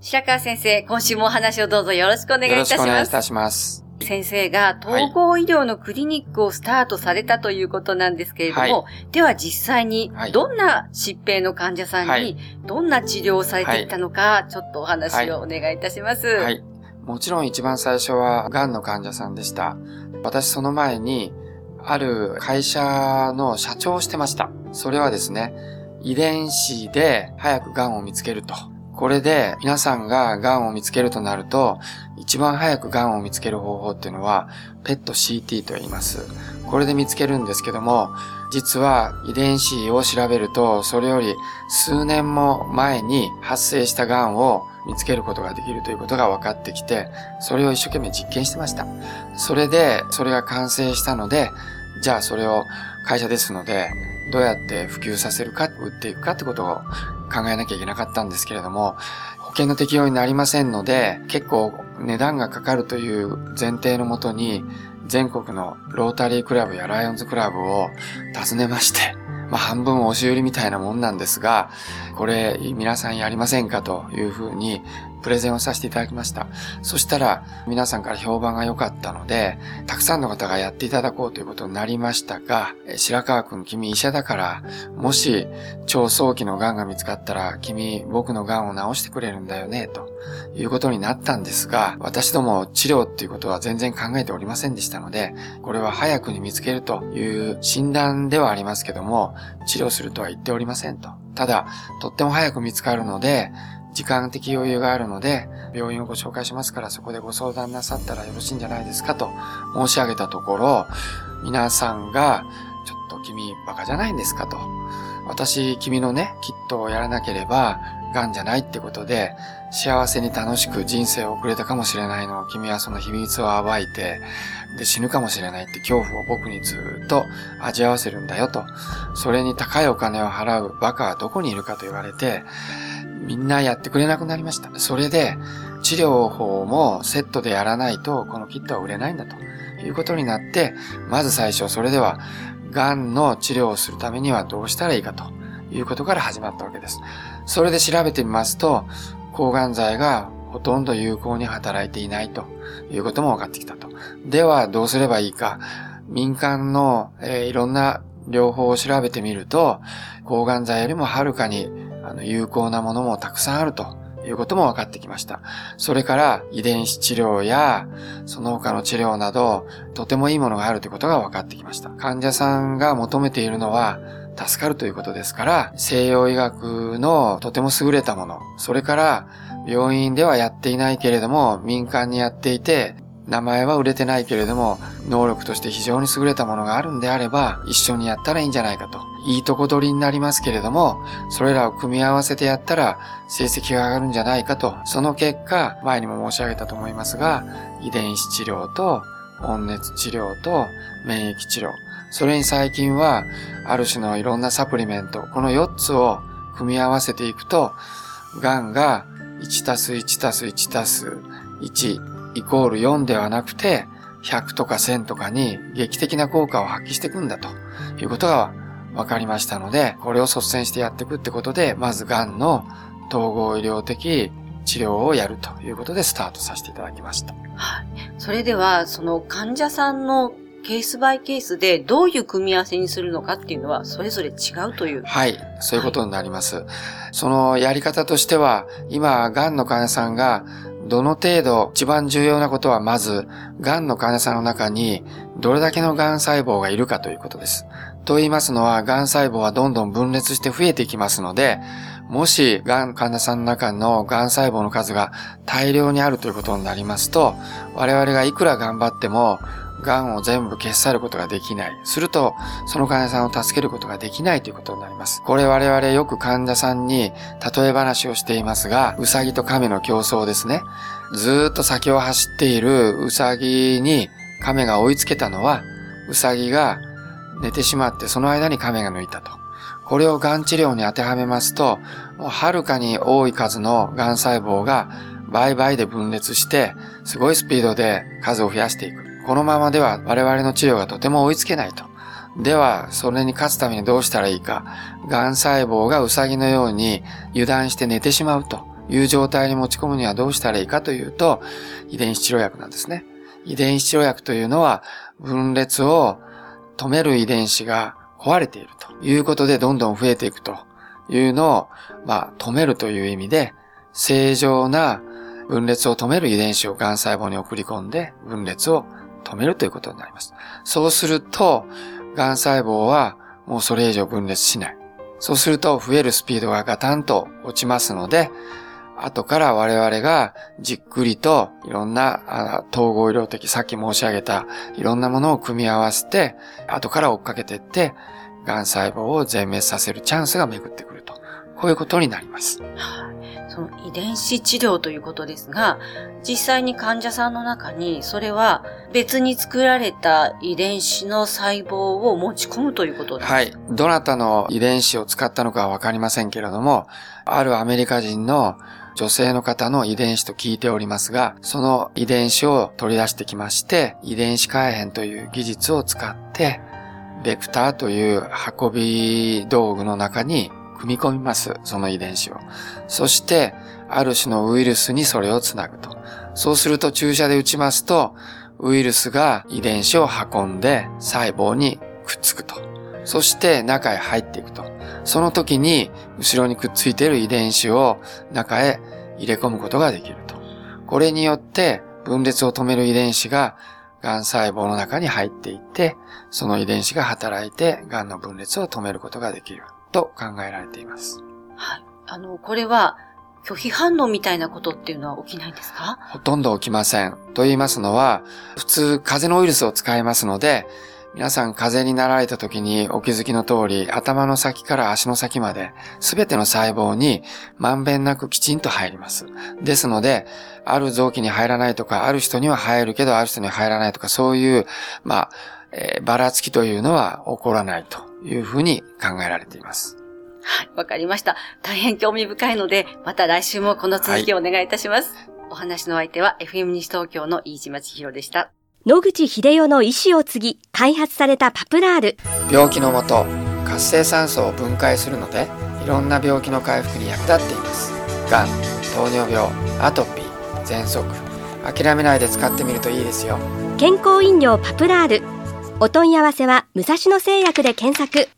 白川先生、今週もお話をどうぞよろしくお願いいたします。よろしくお願いいたします。先生が統合医療のクリニックをスタートされたということなんですけれども、はい、では実際にどんな疾病の患者さんにどんな治療をされていたのか、ちょっとお話をお願いいたします。はいはい、もちろん一番最初はがんの患者さんでした。私その前にある会社の社長をしてました。それはですね、遺伝子で早くがんを見つけると。これで皆さんががんを見つけるとなると、一番早くがんを見つける方法っていうのはペット CT と言います。これで見つけるんですけども、実は遺伝子を調べるとそれより数年も前に発生したがんを見つけることができるということが分かってきて、それを一生懸命実験してました。それでそれが完成したので、じゃあそれを会社ですのでどうやって普及させるか、売っていくかってことを考えなきゃいけなかったんですけれども、保険の適用になりませんので、結構値段がかかるという前提のもとに、全国のロータリークラブやライオンズクラブを訪ねまして、まあ半分押し売りみたいなもんなんですが、これ皆さんやりませんかというふうにプレゼンをさせていただきました。そしたら皆さんから評判が良かったので、たくさんの方がやっていただこうということになりましたが、白川君、君医者だから、もし超早期のがんが見つかったら、君僕のがんを治してくれるんだよね、ということになったんですが、私ども治療っていうことは全然考えておりませんでしたので、これは早くに見つけるという診断ではありますけども、治療するとは言っておりませんと。ただ、とっても早く見つかるので、時間的余裕があるので、病院をご紹介しますから、そこでご相談なさったらよろしいんじゃないですかと申し上げたところ、皆さんが、ちょっと君バカじゃないんですかと。私、君のね、キットをやらなければ、がんじゃないってことで、幸せに楽しく人生を送れたかもしれないのを、君はその秘密を暴いて、で死ぬかもしれないって恐怖を僕にずっと味わわせるんだよと。それに高いお金を払うバカはどこにいるかと言われて、みんなやってくれなくなりました。それで治療法もセットでやらないとこのキットは売れないんだということになって、まず最初それではがんの治療をするためにはどうしたらいいかということから始まったわけです。それで調べてみますと、抗がん剤がほとんど有効に働いていないということも分かってきたと。ではどうすればいいか、民間の、いろんな療法を調べてみると、抗がん剤よりもはるかに有効なものもたくさんあるということも分かってきました。それから遺伝子治療やその他の治療など、とてもいいものがあるということが分かってきました。患者さんが求めているのは助かるということですから、西洋医学のとても優れたもの、それから病院ではやっていないけれども民間にやっていて、名前は売れてないけれども能力として非常に優れたものがあるんであれば、一緒にやったらいいんじゃないかと。いいとこ取りになりますけれども、それらを組み合わせてやったら成績が上がるんじゃないかと。その結果、前にも申し上げたと思いますが、遺伝子治療と温熱治療と免疫治療、それに最近はある種のいろんなサプリメント、この4つを組み合わせていくと、がんが 1+1+1+1イコール4ではなくて、100とか1000とかに劇的な効果を発揮していくんだということが分かりましたので、これを率先してやっていくってことで、まずがんの統合医療的治療をやるということでスタートさせていただきました。はい。それでは、その患者さんのケースバイケースでどういう組み合わせにするのかっていうのはそれぞれ違うという。はい、そういうことになります。はい、そのやり方としては、今、がんの患者さんがどの程度、一番重要なことはまず、がんの患者さんの中にどれだけのがん細胞がいるかということです。と言いますのは、がん細胞はどんどん分裂して増えていきますので、もしがん患者さんの中のがん細胞の数が大量にあるということになりますと、我々がいくら頑張っても、がんを全部消し去ることができない。すると、その患者さんを助けることができないということになります。これ我々よく患者さんに例え話をしていますが、ウサギとカメの競争ですね。ずーっと先を走っているウサギにカメが追いつけたのは、ウサギが寝てしまってその間にカメが抜いたと。これをがん治療に当てはめますと、もうはるかに多い数のがん細胞が倍々で分裂して、すごいスピードで数を増やしていく。このままでは我々の治療がとても追いつけないと。では、それに勝つためにどうしたらいいか。がん細胞がウサギのように油断して寝てしまうという状態に持ち込むにはどうしたらいいかというと、遺伝子治療薬なんですね。遺伝子治療薬というのは、分裂を止める遺伝子が壊れているということでどんどん増えていくというのを、止めるという意味で、正常な分裂を止める遺伝子を癌細胞に送り込んで分裂を止めるということになります。そうすると、癌細胞はもうそれ以上分裂しない。そうすると増えるスピードがガタンと落ちますので、後から我々がじっくりといろんな統合医療的、さっき申し上げたいろんなものを組み合わせて、後から追っかけていって、癌細胞を全滅させるチャンスが巡ってくると。こういうことになります。その遺伝子治療ということですが、実際に患者さんの中にそれは別に作られた遺伝子の細胞を持ち込むということですか？はい。どなたの遺伝子を使ったのかはわかりませんけれども、あるアメリカ人の女性の方の遺伝子と聞いておりますが、その遺伝子を取り出してきまして、遺伝子改変という技術を使って、ベクターという運び道具の中に組み込みます、その遺伝子を。そして、ある種のウイルスにそれをつなぐと。そうすると注射で打ちますと、ウイルスが遺伝子を運んで細胞にくっつくと。そして中へ入っていくと。その時に後ろにくっついている遺伝子を中へ入れ込むことができると。これによって分裂を止める遺伝子が癌細胞の中に入っていって、その遺伝子が働いて癌の分裂を止めることができると考えられています。はい。これは拒否反応みたいなことっていうのは起きないんですか？ほとんど起きません。と言いますのは、普通風邪のウイルスを使いますので、皆さん風邪になられた時にお気づきの通り、頭の先から足の先まで全ての細胞にまんべんなくきちんと入ります。ですので、ある臓器に入らないとか、ある人には入るけどある人には入らないとか、そういう、ばらつきというのは起こらないというふうに考えられています。はい、わかりました。大変興味深いので、また来週もこの続きをお願いいたします。はい、お話の相手は FM 西東京の飯島千尋でした。野口英世の遺志を継ぎ開発されたパプラール。病気のもと、活性酸素を分解するのでいろんな病気の回復に役立っています。がん、糖尿病、アトピー、喘息、諦めないで使ってみるといいですよ。健康飲料パプラール。お問い合わせは武蔵野製薬で検索。